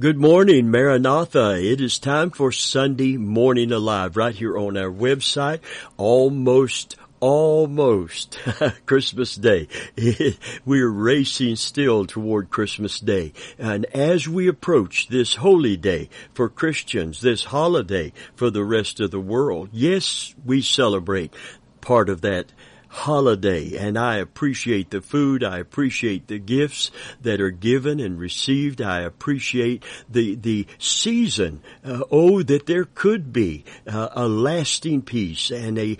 Good morning, Maranatha. It is time for Sunday Morning Alive right here on our website. Almost Christmas Day. We're racing still toward Christmas Day. And as we approach this holy day for Christians, this holiday for the rest of the world, yes, we celebrate part of that holiday, and I appreciate the food. I appreciate the gifts that are given and received. I appreciate the season. That there could be a lasting peace and a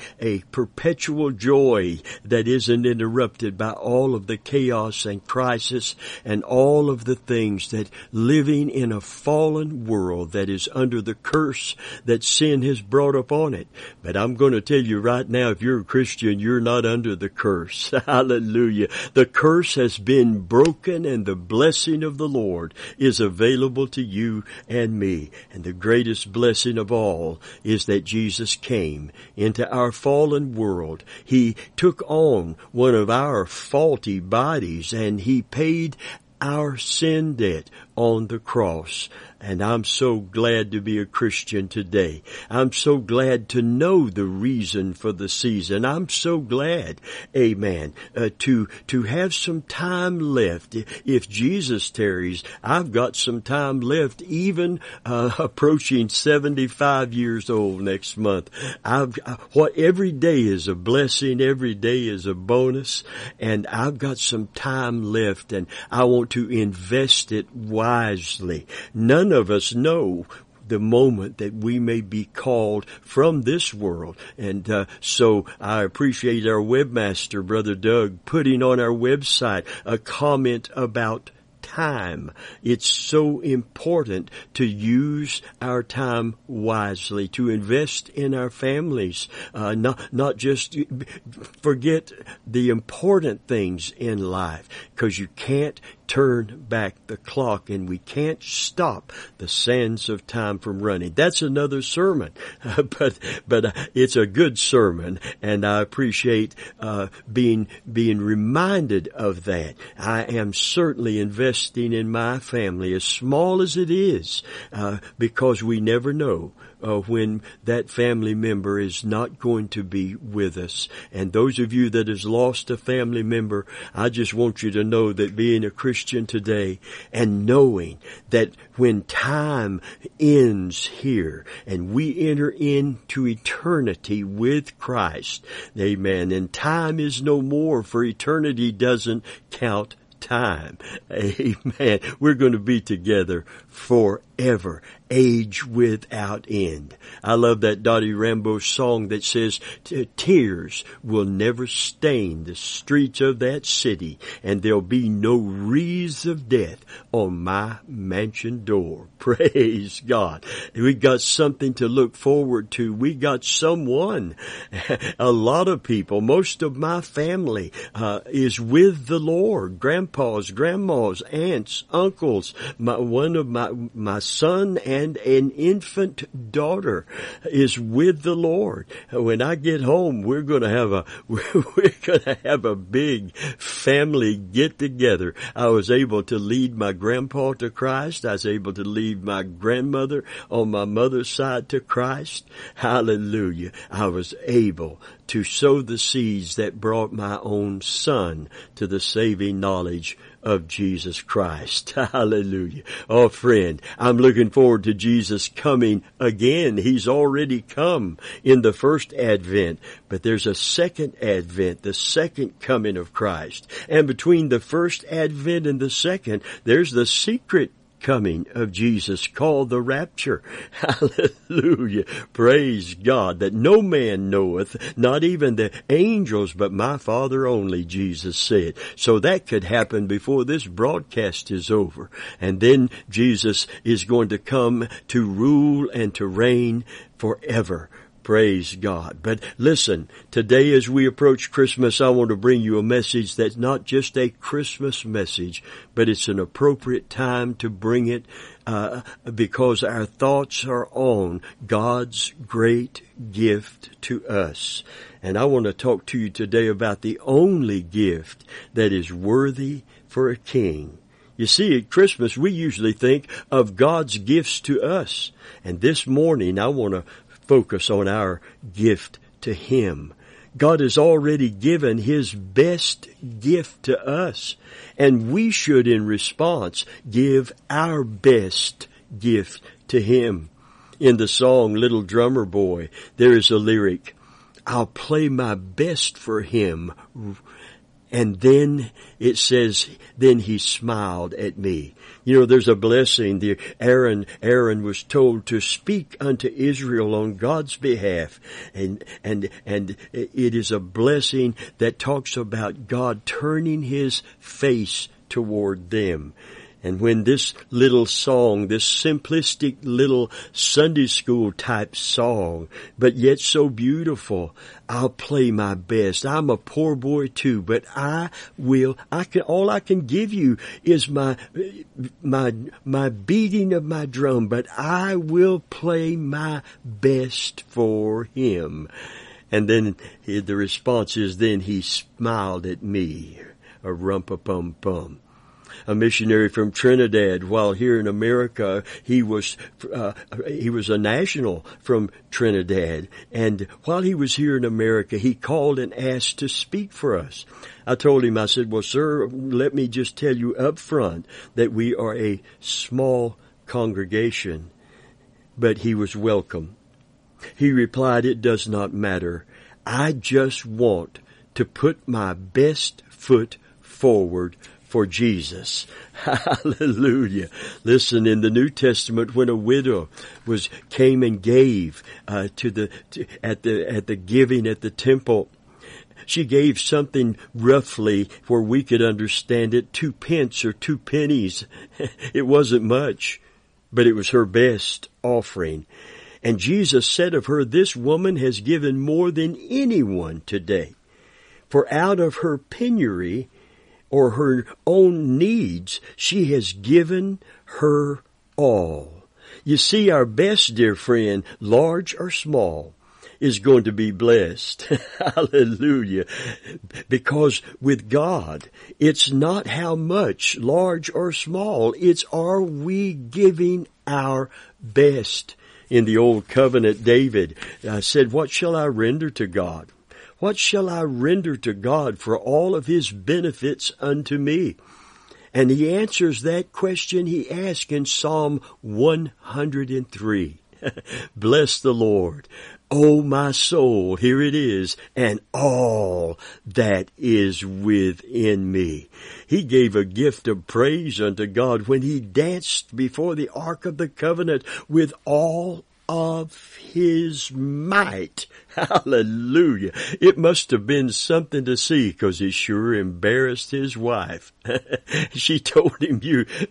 perpetual joy that isn't interrupted by all of the chaos and crisis and all of the things that living in a fallen world that is under the curse that sin has brought upon it. But I'm going to tell you right now, if you're a Christian, you're not under the curse. Hallelujah. The curse has been broken and the blessing of the Lord is available to you and me. And the greatest blessing of all is that Jesus came into our fallen world. He took on one of our faulty bodies and He paid our sin debt on the cross. And I'm so glad to be a Christian today. I'm so glad to know the reason for the season. I'm so glad, amen, to have some time left. If Jesus tarries, I've got some time left, even approaching 75 years old next month. Every day is a blessing. Every day is a bonus. And I've got some time left, and I want to invest it wisely. None of us know the moment that we may be called from this world. And so I appreciate our webmaster, Brother Doug, putting on our website a comment about time. It's so important to use our time wisely, to invest in our families, not just forget the important things in life, because you can't turn back the clock, and we can't stop the sands of time from running. That's another sermon, but it's a good sermon, and I appreciate being reminded of that. I am certainly investing in my family, as small as it is, because we never know when that family member is not going to be with us. And those of you that has lost a family member, I just want you to know that being a Christian today and knowing that when time ends here and we enter into eternity with Christ, amen, and time is no more, for eternity doesn't count time. Amen. We're going to be together forever, age without end. I love that Dottie Rambo song that says, tears will never stain the streets of that city, and there'll be no wreaths of death on my mansion door. Praise God. We got something to look forward to. We got someone. A lot of people, most of my family, is with the Lord. Grandpas, grandmas, aunts, uncles, my son and an infant daughter is with the Lord. When I get home, we're going to have a big family get together. I was able to lead my grandpa to Christ. I was able to lead my grandmother on my mother's side to Christ. Hallelujah. I was able to sow the seeds that brought my own son to the saving knowledge of Jesus Christ. Hallelujah. Oh, friend, I'm looking forward to Jesus coming again. He's already come in the first advent, but there's a second advent, the second coming of Christ. And between the first advent and the second, there's the secret coming of Jesus called the rapture. Hallelujah. Praise God, that no man knoweth, not even the angels, but my Father only, Jesus said. So that could happen before this broadcast is over. And then Jesus is going to come to rule and to reign forever. Praise God. But listen, today as we approach Christmas, I want to bring you a message that's not just a Christmas message, but it's an appropriate time to bring it because our thoughts are on God's great gift to us. And I want to talk to you today about the only gift that is worthy for a king. You see, at Christmas, we usually think of God's gifts to us. And this morning, I want to focus on our gift to Him. God has already given His best gift to us, and we should, in response, give our best gift to Him. In the song, Little Drummer Boy, there is a lyric, "I'll play my best for Him." And then it says, then He smiled at me. You know, there's a blessing. Aaron was told to speak unto Israel on God's behalf. And it is a blessing that talks about God turning His face toward them. And when this little song, this simplistic little Sunday school type song, but yet so beautiful, I'll play my best. I'm a poor boy too, but all I can give you is my beating of my drum, but I will play my best for Him. And then the response is, then He smiled at me. A rump-a-pum-pum. A missionary from Trinidad, while here in America, he was a national from Trinidad. And while he was here in America, he called and asked to speak for us. I told him, I said, well, sir, let me just tell you up front that we are a small congregation. But he was welcome. He replied, it does not matter. I just want to put my best foot forward for Jesus. Hallelujah. Listen, in the New Testament, when a widow came and gave at the giving at the temple, she gave something roughly where we could understand it, 2 pence or 2 pennies. It wasn't much, but it was her best offering. And Jesus said of her, this woman has given more than anyone today. For out of her penury, or her own needs, she has given her all. You see, our best, dear friend, large or small, is going to be blessed. Hallelujah. Because with God, it's not how much, large or small, it's are we giving our best. In the Old Covenant, David said, what shall I render to God? What shall I render to God for all of His benefits unto me? And he answers that question he asked in Psalm 103. Bless the Lord, O my soul, here it is, and all that is within me. He gave a gift of praise unto God when he danced before the Ark of the Covenant with all of His might. Hallelujah. It must have been something to see, because he sure embarrassed his wife. She told him, you're a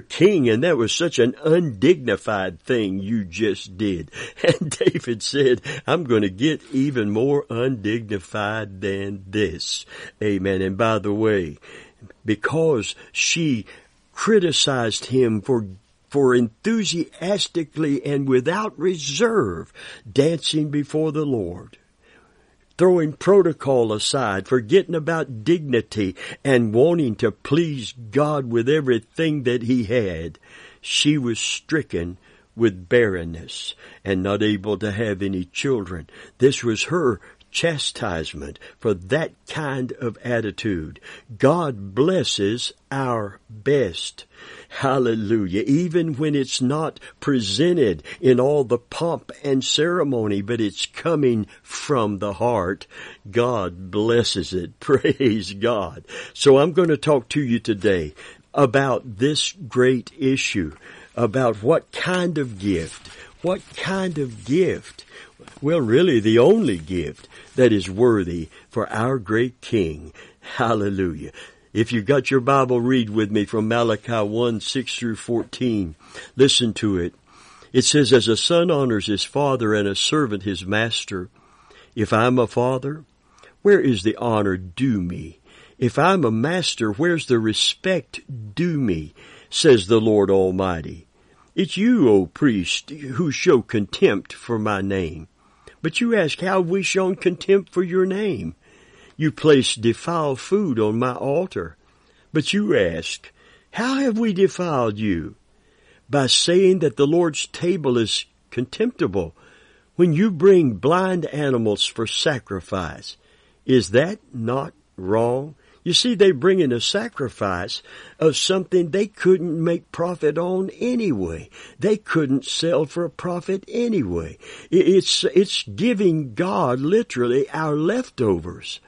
king, and that was such an undignified thing you just did. And David said, I'm going to get even more undignified than this. Amen. And by the way, because she criticized him for enthusiastically and without reserve dancing before the Lord, throwing protocol aside, forgetting about dignity, and wanting to please God with everything that he had, she was stricken with barrenness and not able to have any children. This was her chastisement for that kind of attitude. God blesses our best. Hallelujah. Even when it's not presented in all the pomp and ceremony, but it's coming from the heart, God blesses it. Praise God. So I'm going to talk to you today about this great issue, about what kind of gift. Well, really, the only gift that is worthy for our great King. Hallelujah. If you've got your Bible, read with me from Malachi 1, 6 through 14. Listen to it. It says, as a son honors his father and a servant his master, if I'm a father, where is the honor due me? If I'm a master, where's the respect due me? Says the Lord Almighty. It's you, O priest, who show contempt for my name. But you ask, how have we shown contempt for your name? You place defiled food on my altar. But you ask, how have we defiled you? By saying that the Lord's table is contemptible, when you bring blind animals for sacrifice. Is that not wrong? You see, they bring in a sacrifice of something they couldn't make profit on anyway. They couldn't sell for a profit anyway. It's giving God literally our leftovers.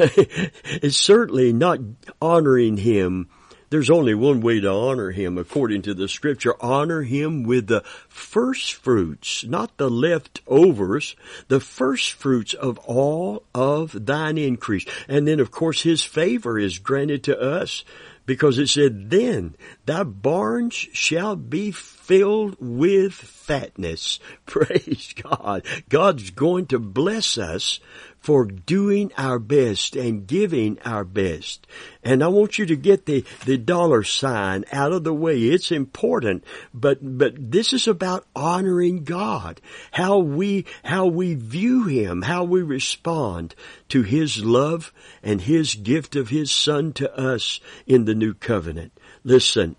It's certainly not honoring Him. There's only one way to honor Him, according to the Scripture. Honor Him with the first fruits, not the leftovers, the first fruits of all of thine increase. And then, of course, His favor is granted to us, because it said, then thy barns shall be filled with fatness. Praise God. God's going to bless us for doing our best and giving our best. And I want you to get the dollar sign out of the way. It's important, but this is about honoring God, how we view Him, how we respond to His love and His gift of His Son to us in the new covenant. Listen,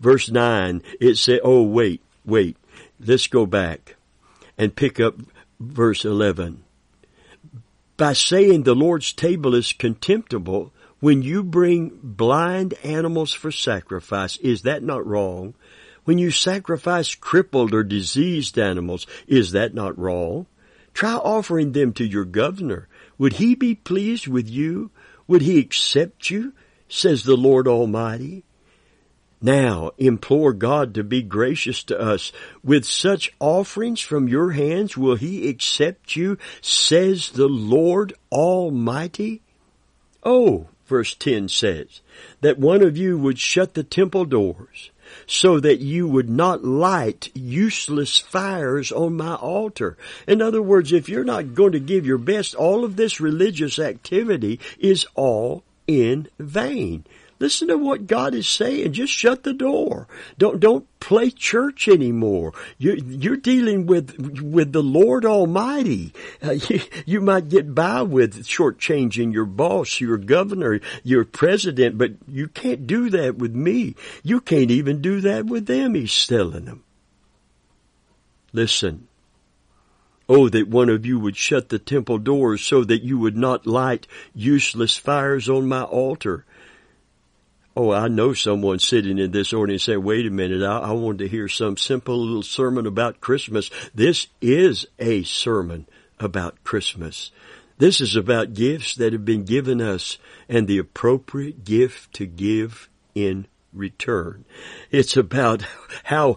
verse 9, it said, wait, let's go back and pick up verse 11. By saying the Lord's table is contemptible, when you bring blind animals for sacrifice, is that not wrong? When you sacrifice crippled or diseased animals, is that not wrong? Try offering them to your governor. Would he be pleased with you? Would he accept you? Says the Lord Almighty. Now implore God to be gracious to us. With such offerings from your hands will He accept you, says the Lord Almighty. Oh, verse 10 says, that one of you would shut the temple doors, so that you would not light useless fires on my altar. In other words, if you're not going to give your best, all of this religious activity is all in vain. Listen to what God is saying. Just shut the door. Don't play church anymore. You're dealing with the Lord Almighty. You might get by with shortchanging your boss, your governor, your president, but you can't do that with me. You can't even do that with them, He's telling them. Listen. Oh, that one of you would shut the temple doors so that you would not light useless fires on my altar. Oh, I know someone sitting in this audience saying, wait a minute, I wanted to hear some simple little sermon about Christmas. This is a sermon about Christmas. This is about gifts that have been given us and the appropriate gift to give in return. It's about how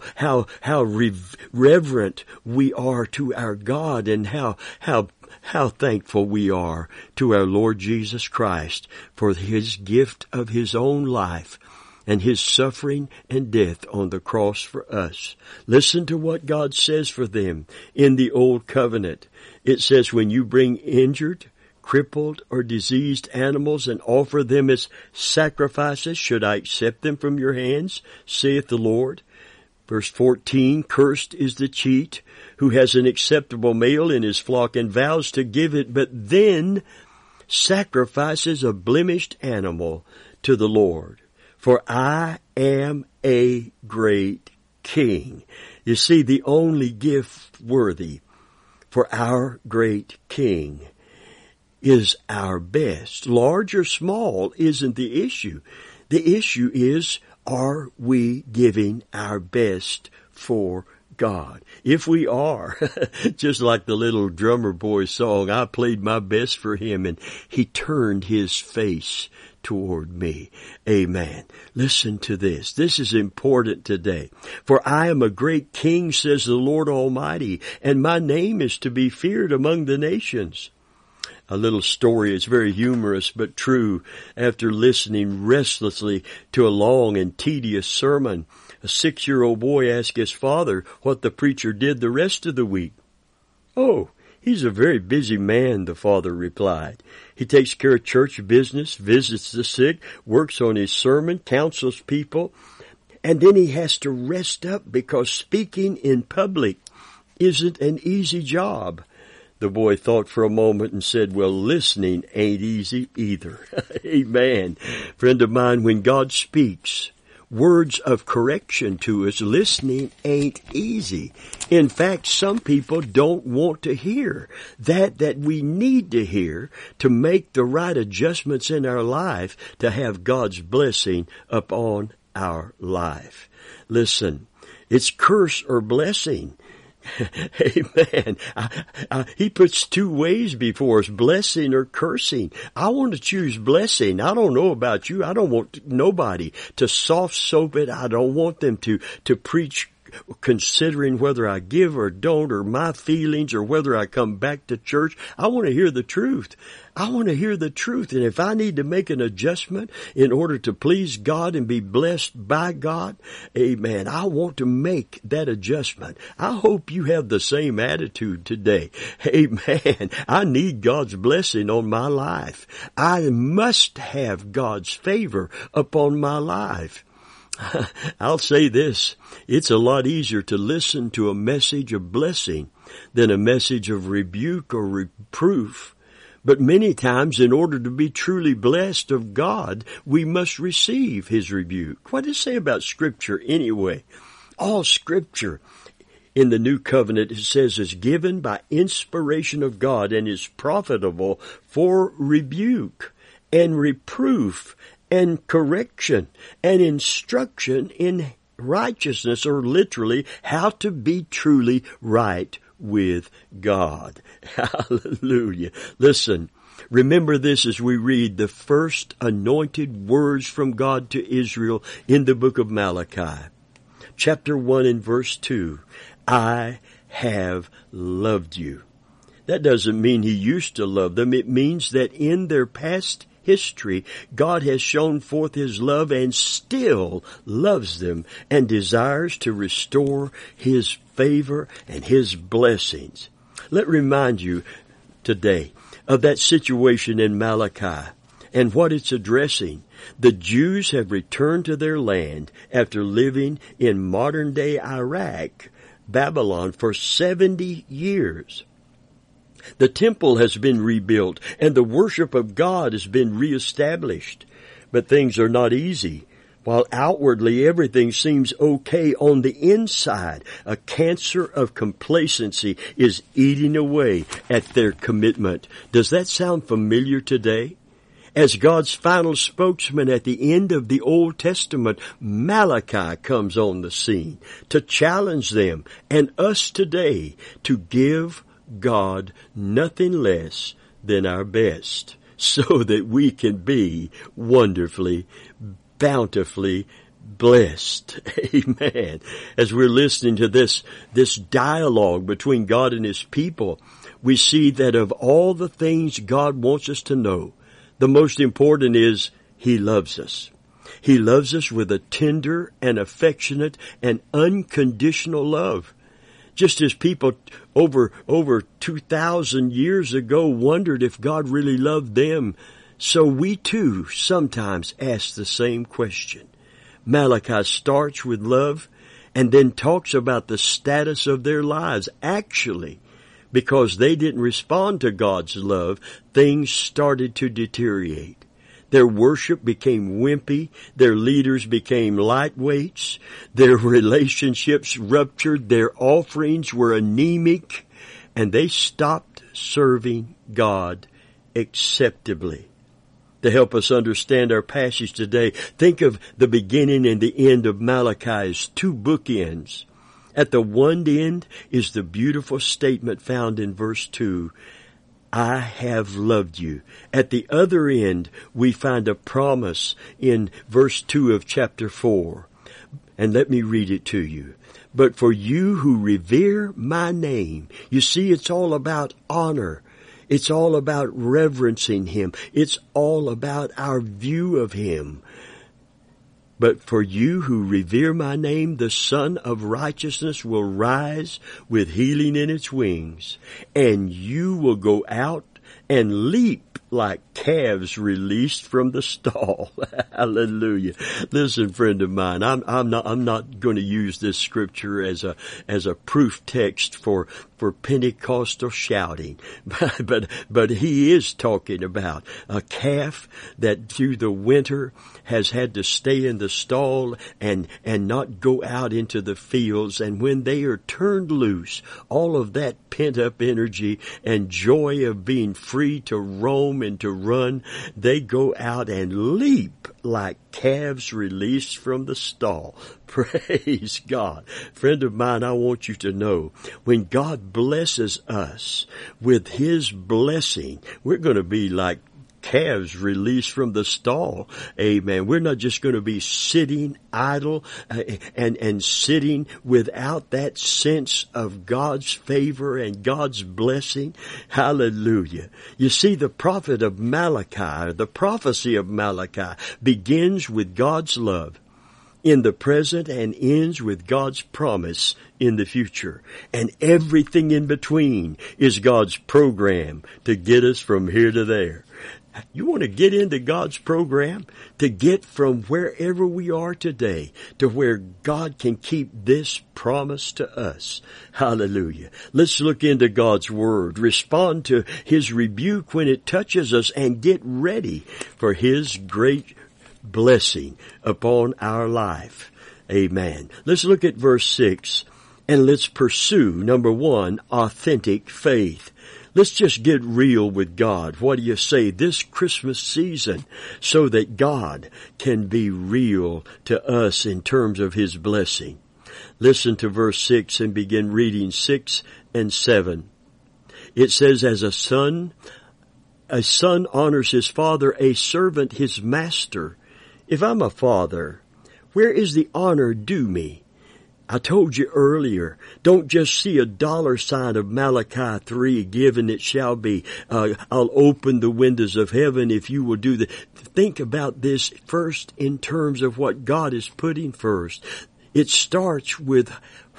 reverent we are to our God, and how thankful we are to our Lord Jesus Christ for His gift of His own life and His suffering and death on the cross for us. Listen to what God says for them in the Old Covenant. It says, when you bring injured, crippled, or diseased animals and offer them as sacrifices, should I accept them from your hands, saith the Lord. Verse 14, cursed is the cheat who has an acceptable male in his flock and vows to give it, but then sacrifices a blemished animal to the Lord. For I am a great king. You see, the only gift worthy for our great king is our best. Large or small isn't the issue. The issue is, are we giving our best for God? If we are, just like the Little Drummer Boy song, I played my best for Him and He turned His face toward me. Amen. Listen to this. This is important today. For I am a great king, says the Lord Almighty, and my name is to be feared among the nations. A little story, it's very humorous but true. After listening restlessly to a long and tedious sermon, a 6-year-old boy asked his father what the preacher did the rest of the week. Oh, he's a very busy man, the father replied. He takes care of church business, visits the sick, works on his sermon, counsels people, and then he has to rest up because speaking in public isn't an easy job. The boy thought for a moment and said, well, listening ain't easy either. Amen. Friend of mine, when God speaks words of correction to us, listening ain't easy. In fact, some people don't want to hear that we need to hear to make the right adjustments in our life to have God's blessing upon our life. Listen, it's curse or blessing. Amen. He puts two ways before us, blessing or cursing. I want to choose blessing. I don't know about you. I don't want nobody to soft soap it. I don't want them to preach considering whether I give or don't, or my feelings, or whether I come back to church. I want to hear the truth. I want to hear the truth. And if I need to make an adjustment in order to please God and be blessed by God, amen, I want to make that adjustment. I hope you have the same attitude today. Amen. I need God's blessing on my life. I must have God's favor upon my life. I'll say this, it's a lot easier to listen to a message of blessing than a message of rebuke or reproof. But many times, in order to be truly blessed of God, we must receive His rebuke. What does it say about Scripture anyway? All Scripture in the New Covenant, it says, is given by inspiration of God and is profitable for rebuke and reproof and correction and instruction in righteousness, or literally how to be truly right with God. Hallelujah. Listen, remember this as we read the first anointed words from God to Israel in the book of Malachi, chapter 1 and verse 2. I have loved you. That doesn't mean He used to love them. It means that in their past history, God has shown forth His love and still loves them and desires to restore His favor and His blessings. Let me remind you today of that situation in Malachi and what it's addressing. The Jews have returned to their land after living in modern-day Iraq, Babylon, for 70 years. The temple has been rebuilt, and the worship of God has been reestablished. But things are not easy. While outwardly everything seems okay, on the inside, a cancer of complacency is eating away at their commitment. Does that sound familiar today? As God's final spokesman at the end of the Old Testament, Malachi comes on the scene to challenge them and us today to give God nothing less than our best, so that we can be wonderfully, bountifully blessed. Amen. As we're listening to this dialogue between God and His people, we see that of all the things God wants us to know, the most important is He loves us. He loves us with a tender and affectionate and unconditional love. Just as people over 2,000 years ago wondered if God really loved them, so we too sometimes ask the same question. Malachi starts with love and then talks about the status of their lives. Actually, because they didn't respond to God's love, things started to deteriorate. Their worship became wimpy. Their leaders became lightweights. Their relationships ruptured. Their offerings were anemic. And they stopped serving God acceptably. To help us understand our passage today, think of the beginning and the end of Malachi as two bookends. At the one end is the beautiful statement found in verse 2. I have loved you. At the other end, we find a promise in verse 2 of chapter 4. And let me read it to you. But for you who revere my name, you see, it's all about honor. It's all about reverencing Him. It's all about our view of Him. But for you who revere my name, the Son of Righteousness will rise with healing in its wings, and you will go out and leap like calves released from the stall. Hallelujah. Listen, friend of mine, I'm not going to use this scripture as a proof text for for Pentecostal shouting, but he is talking about a calf that through the winter has had to stay in the stall and not go out into the fields. And when they are turned loose, all of that pent-up energy and joy of being free to roam and to run, they go out and leap like calves released from the stall. Praise God. Friend of mine, I want you to know, when God blesses us with His blessing, we're going to be like calves released from the stall. Amen. We're not just going to be sitting idle and sitting without that sense of God's favor and God's blessing. Hallelujah. You see, the prophet of Malachi, the prophecy of Malachi begins with God's love in the present and ends with God's promise in the future. And everything in between is God's program to get us from here to there. You want to get into God's program to get from wherever we are today to where God can keep this promise to us. Hallelujah. Let's look into God's Word, respond to His rebuke when it touches us, and get ready for His great blessing upon our life. Amen. Let's look at verse 6, and let's pursue, number 1, authentic faith. Let's just get real with God. What do you say? This Christmas season, so that God can be real to us in terms of His blessing. Listen to verse 6 and begin reading 6 and 7. It says, as a son honors his father, a servant his master. If I'm a father, where is the honor due me? I told you earlier, don't just see a dollar sign of Malachi 3, given it shall be. I'll open the windows of heaven if you will do that. Think about this first in terms of what God is putting first. It starts with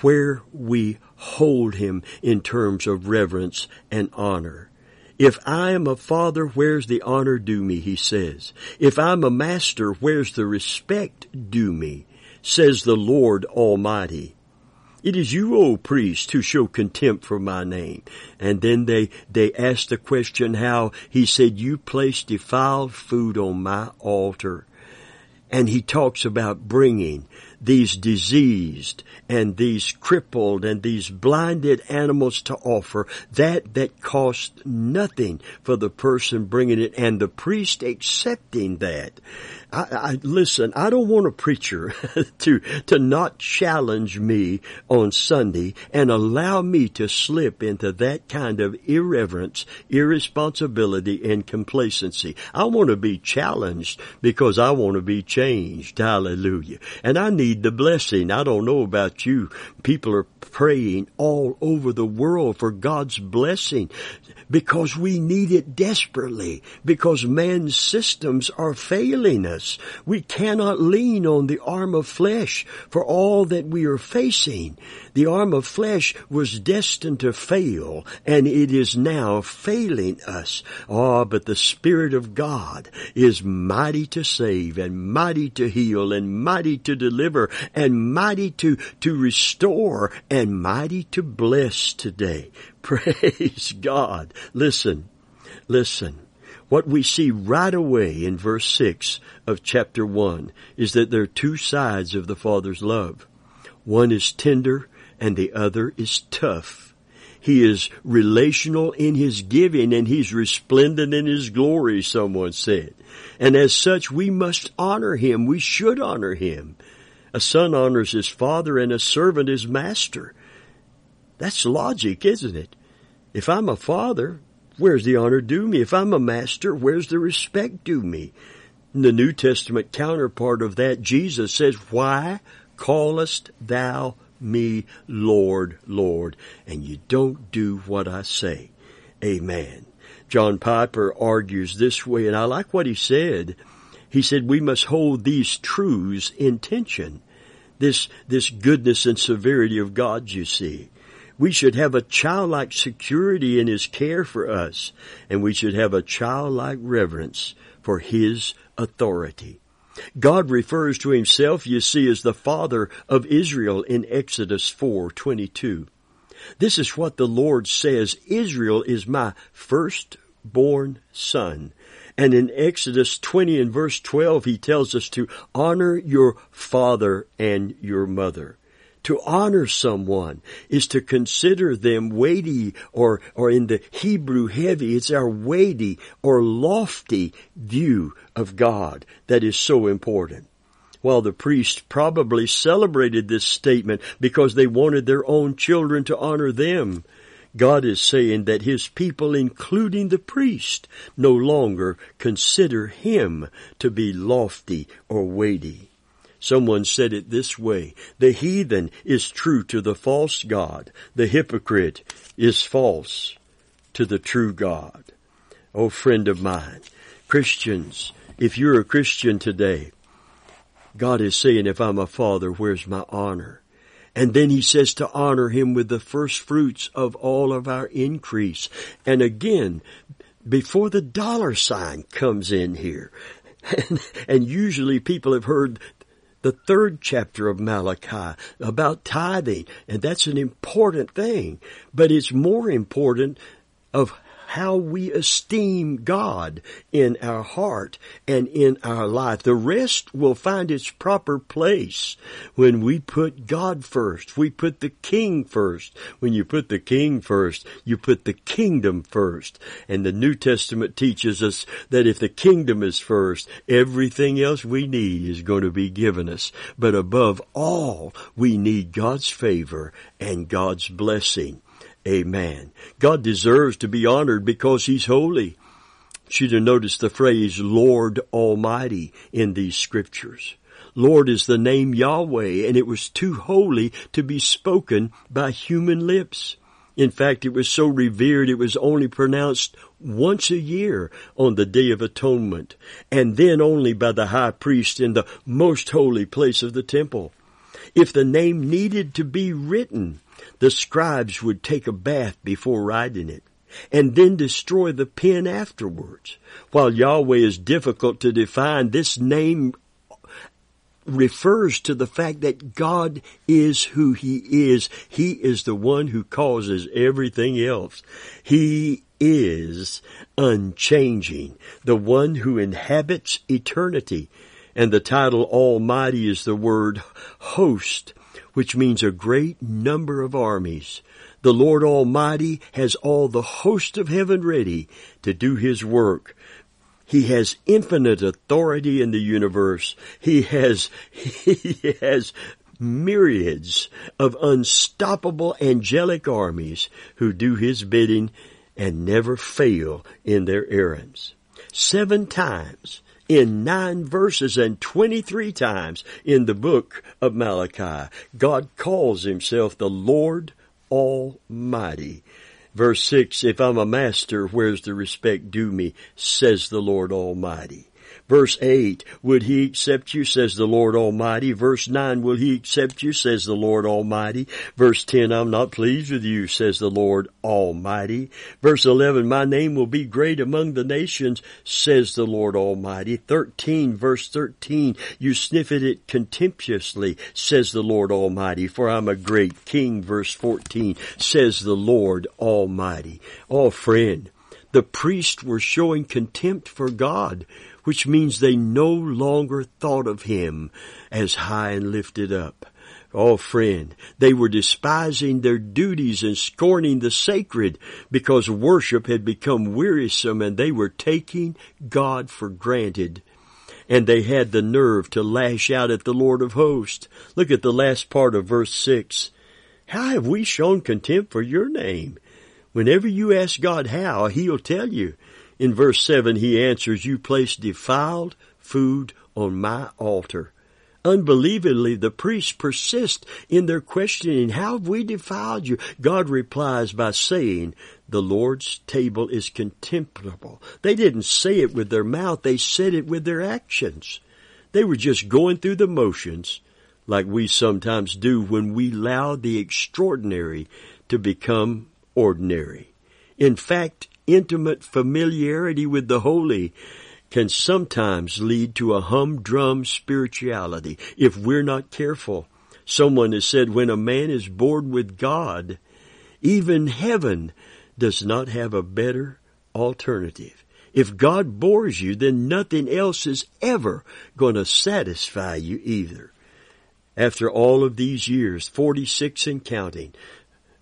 where we hold Him in terms of reverence and honor. If I am a father, where's the honor due me, he says. If I'm a master, where's the respect due me? Says the Lord Almighty. It is you, O priest, who show contempt for my name. And then they asked the question how. He said, you place defiled food on my altar. And he talks about bringing these diseased and these crippled and these blinded animals to offer, that cost nothing for the person bringing it and the priest accepting that. Listen, I don't want a preacher to not challenge me on Sunday and allow me to slip into that kind of irreverence, irresponsibility, and complacency. I want to be challenged because I want to be changed. Hallelujah. And I need the blessing. I don't know about you. People are praying all over the world for God's blessing because we need it desperately, because man's systems are failing us. We cannot lean on the arm of flesh for all that we are facing. The arm of flesh was destined to fail, and it is now failing us. Ah, but the Spirit of God is mighty to save, and mighty to heal, and mighty to deliver, and mighty to restore, and mighty to bless today. Praise God. Listen. What we see right away in verse 6 of chapter 1 is that there are two sides of the Father's love. One is tender and the other is tough. He is relational in His giving and He's resplendent in His glory, someone said. And as such, we must honor Him. We should honor Him. A son honors his father and a servant his master. That's logic, isn't it? If I'm a father, where's the honor due me? If I'm a master, where's the respect due me? In the New Testament counterpart of that, Jesus says, why callest thou me Lord, Lord, and you don't do what I say? Amen. John Piper argues this way, and I like what he said. He said, we must hold these truths in tension. This goodness and severity of God, you see. We should have a childlike security in His care for us, and we should have a childlike reverence for His authority. God refers to Himself, you see, as the Father of Israel in Exodus 4:22. This is what the Lord says, Israel is my firstborn son. And in Exodus 20 and verse 12, he tells us to honor your father and your mother. To honor someone is to consider them weighty, or in the Hebrew, heavy. It's our weighty or lofty view of God that is so important. While the priests probably celebrated this statement because they wanted their own children to honor them, God is saying that His people, including the priest, no longer consider Him to be lofty or weighty. Someone said it this way, the heathen is true to the false god. The hypocrite is false to the true God. Oh, friend of mine, Christians, if you're a Christian today, God is saying, if I'm a father, where's my honor? And then He says to honor Him with the first fruits of all of our increase. And again, before the dollar sign comes in here, and usually people have heard the third chapter of Malachi about tithing, and that's an important thing, but it's more important of how we esteem God in our heart and in our life. The rest will find its proper place when we put God first. We put the King first. When you put the King first, you put the kingdom first. And the New Testament teaches us that if the kingdom is first, everything else we need is going to be given us. But above all, we need God's favor and God's blessing. Amen. God deserves to be honored because He's holy. Should have noticed the phrase Lord Almighty in these scriptures. Lord is the name Yahweh, and it was too holy to be spoken by human lips. In fact, it was so revered it was only pronounced once a year on the Day of Atonement, and then only by the high priest in the most holy place of the temple. If the name needed to be written, the scribes would take a bath before writing it, and then destroy the pen afterwards. While Yahweh is difficult to define, this name refers to the fact that God is who He is. He is the one who causes everything else. He is unchanging, the one who inhabits eternity. And the title Almighty is the word host, which means a great number of armies. The Lord Almighty has all the host of heaven ready to do His work. He has infinite authority in the universe. He has myriads of unstoppable angelic armies who do His bidding and never fail in their errands. 7 times in 9 verses and 23 times in the book of Malachi, God calls Himself the Lord Almighty. Verse 6, if I'm a master, where's the respect due me, says the Lord Almighty. Verse 8, would He accept you, says the Lord Almighty. Verse 9, will He accept you, says the Lord Almighty. Verse 10, I'm not pleased with you, says the Lord Almighty. Verse 11, my name will be great among the nations, says the Lord Almighty. 13, verse 13, you sniff at it contemptuously, says the Lord Almighty, for I'm a great king, verse 14, says the Lord Almighty. Oh, friend, the priests were showing contempt for God, which means they no longer thought of Him as high and lifted up. Oh, friend, they were despising their duties and scorning the sacred because worship had become wearisome, and they were taking God for granted. And they had the nerve to lash out at the Lord of hosts. Look at the last part of verse 6. How have we shown contempt for your name? Whenever you ask God how, He'll tell you. In verse 7, He answers, you place defiled food on my altar. Unbelievably, the priests persist in their questioning, how have we defiled you? God replies by saying, the Lord's table is contemptible. They didn't say it with their mouth, they said it with their actions. They were just going through the motions, like we sometimes do when we allow the extraordinary to become ordinary. In fact, intimate familiarity with the holy can sometimes lead to a humdrum spirituality if we're not careful. Someone has said, when a man is bored with God, Even heaven does not have a better alternative. If God bores you, then nothing else is ever going to satisfy you either. After all of these years, 46 and counting,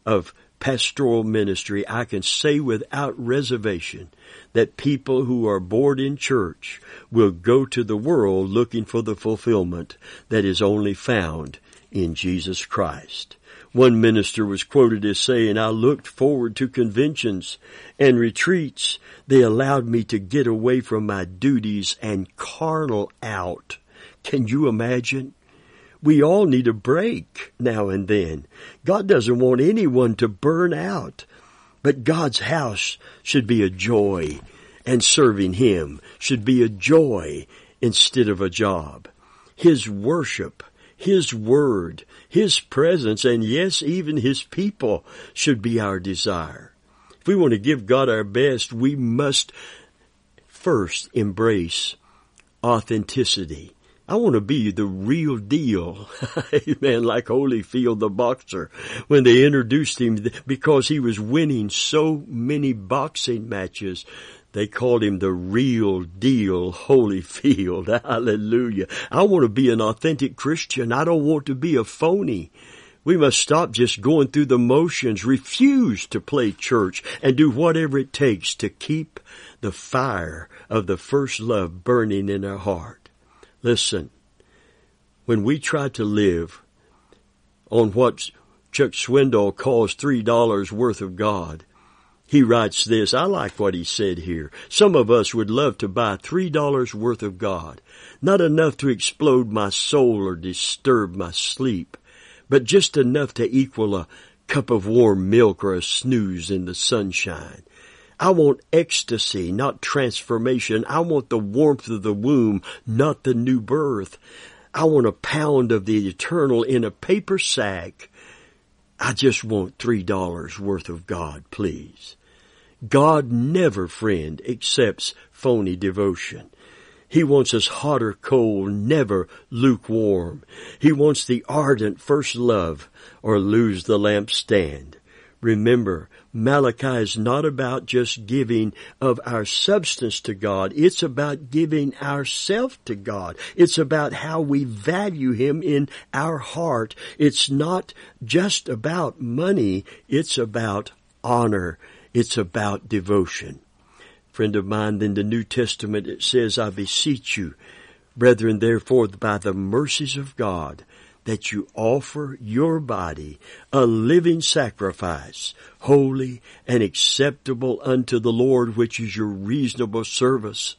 of pastoral ministry, I can say without reservation that people who are bored in church will go to the world looking for the fulfillment that is only found in Jesus Christ. One minister was quoted as saying, "I looked forward to conventions and retreats. They allowed me to get away from my duties and carnal out." Can you imagine? We all need a break now and then. God doesn't want anyone to burn out. But God's house should be a joy, and serving Him should be a joy instead of a job. His worship, His Word, His presence, and yes, even His people should be our desire. If we want to give God our best, we must first embrace authenticity. I want to be the real deal. Amen. Like Holyfield, the boxer, when they introduced him, because he was winning so many boxing matches, they called him the real deal Holyfield. Hallelujah. I want to be an authentic Christian. I don't want to be a phony. We must stop just going through the motions, refuse to play church, and do whatever it takes to keep the fire of the first love burning in our heart. Listen, when we try to live on what Chuck Swindoll calls $3 worth of God, he writes this. I like what he said here. Some of us would love to buy $3 worth of God, not enough to explode my soul or disturb my sleep, but just enough to equal a cup of warm milk or a snooze in the sunshine. I want ecstasy, not transformation. I want the warmth of the womb, not the new birth. I want a pound of the eternal in a paper sack. I just want $3 worth of God, please. God never, friend, accepts phony devotion. He wants us hot or cold, never lukewarm. He wants the ardent first love or lose the lampstand. Remember, Malachi is not about just giving of our substance to God. It's about giving ourselves to God. It's about how we value Him in our heart. It's not just about money. It's about honor. It's about devotion. Friend of mine, in the New Testament it says, "I beseech you, brethren, therefore, by the mercies of God, that you offer your body a living sacrifice, holy and acceptable unto the Lord, which is your reasonable service.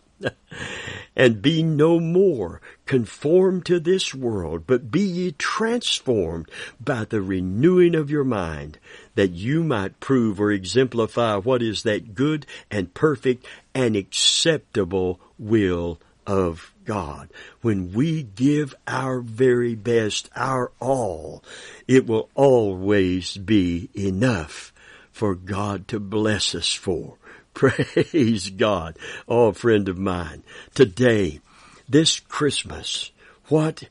And be no more conformed to this world, but be ye transformed by the renewing of your mind, that you might prove or exemplify what is that good and perfect and acceptable will of God." When we give our very best, our all, it will always be enough for God to bless us for. Praise God. Oh, friend of mine, today, this Christmas, what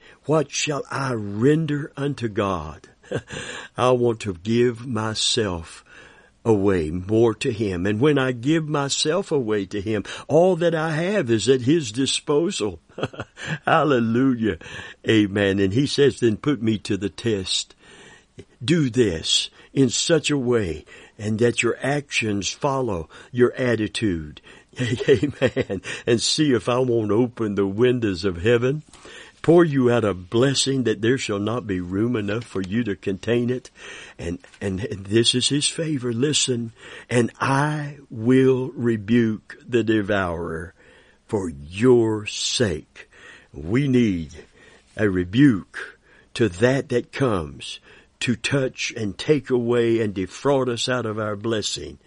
shall I render unto God? I want to give myself away more to Him. And when I give myself away to Him, all that I have is at His disposal. Hallelujah. Amen. And He says, then put me to the test. Do this in such a way, and that your actions follow your attitude. Amen. And see if I won't open the windows of heaven, pour you out a blessing that there shall not be room enough for you to contain it. And this is His favor. Listen, and I will rebuke the devourer for your sake. We need a rebuke to that comes to touch and take away and defraud us out of our blessing.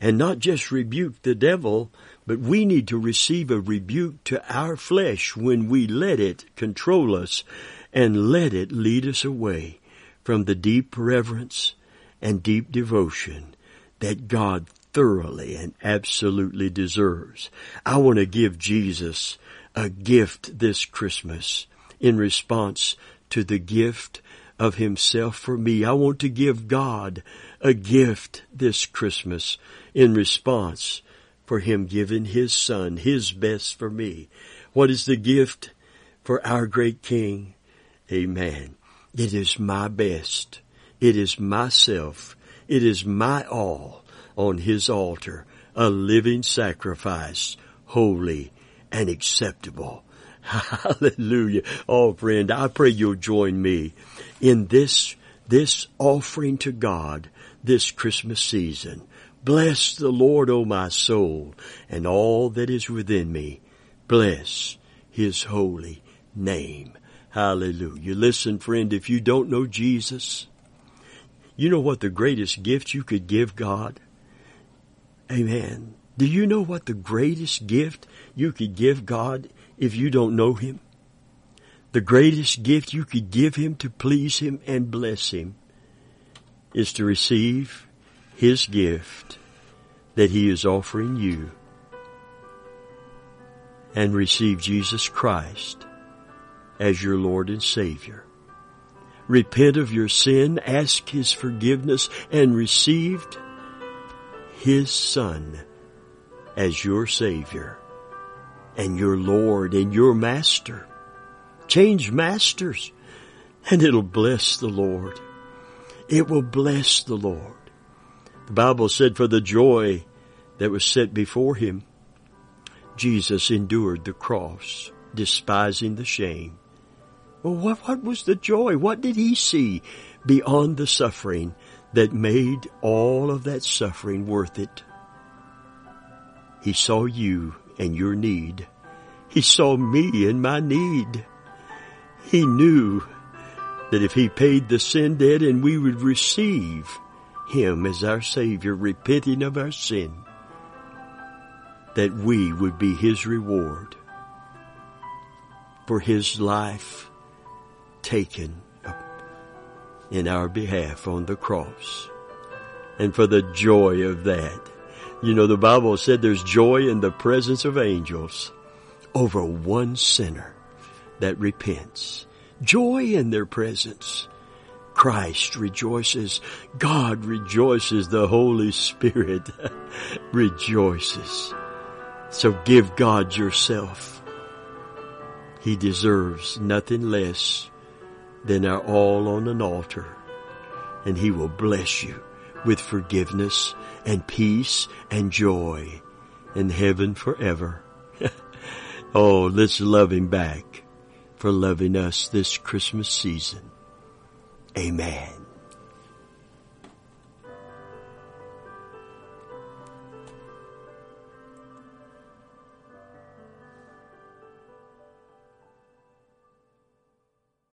And not just rebuke the devil, but we need to receive a rebuke to our flesh when we let it control us and let it lead us away from the deep reverence and deep devotion that God thoroughly and absolutely deserves. I want to give Jesus a gift this Christmas in response to the gift of himself for me. I want to give God a gift this Christmas in response for him giving his son, his best for me. What is the gift for our great King? Amen. It is my best. It is myself. It is my all on his altar, a living sacrifice, holy and acceptable. Hallelujah. Oh, friend, I pray you'll join me in this offering to God this Christmas season. Bless the Lord, O my soul, and all that is within me. Bless his holy name. Hallelujah. Listen, friend, if you don't know Jesus, you know what the greatest gift you could give God? Amen. Do you know what the greatest gift you could give God if you don't know him? The greatest gift you could give him to please him and bless him is to receive his gift that he is offering you and receive Jesus Christ as your Lord and Savior. Repent of your sin, ask his forgiveness, and receive his Son as your Savior and your Lord and your Master. Change masters, and it'll bless the Lord. It will bless the Lord. The Bible said, for the joy that was set before him, Jesus endured the cross, despising the shame. Well, what was the joy? What did he see beyond the suffering that made all of that suffering worth it? He saw you and your need. He saw me and my need. He knew that if he paid the sin debt and we would receive him as our Savior, repenting of our sin, that we would be his reward for his life taken in our behalf on the cross. And for the joy of that, you know, the Bible said there's joy in the presence of angels over one sinner that repents. Joy in their presence. Christ rejoices. God rejoices. The Holy Spirit rejoices. So give God yourself. He deserves nothing less than our all on an altar. And he will bless you with forgiveness and peace and joy in heaven forever. Oh, let's love him back for loving us this Christmas season. Amen.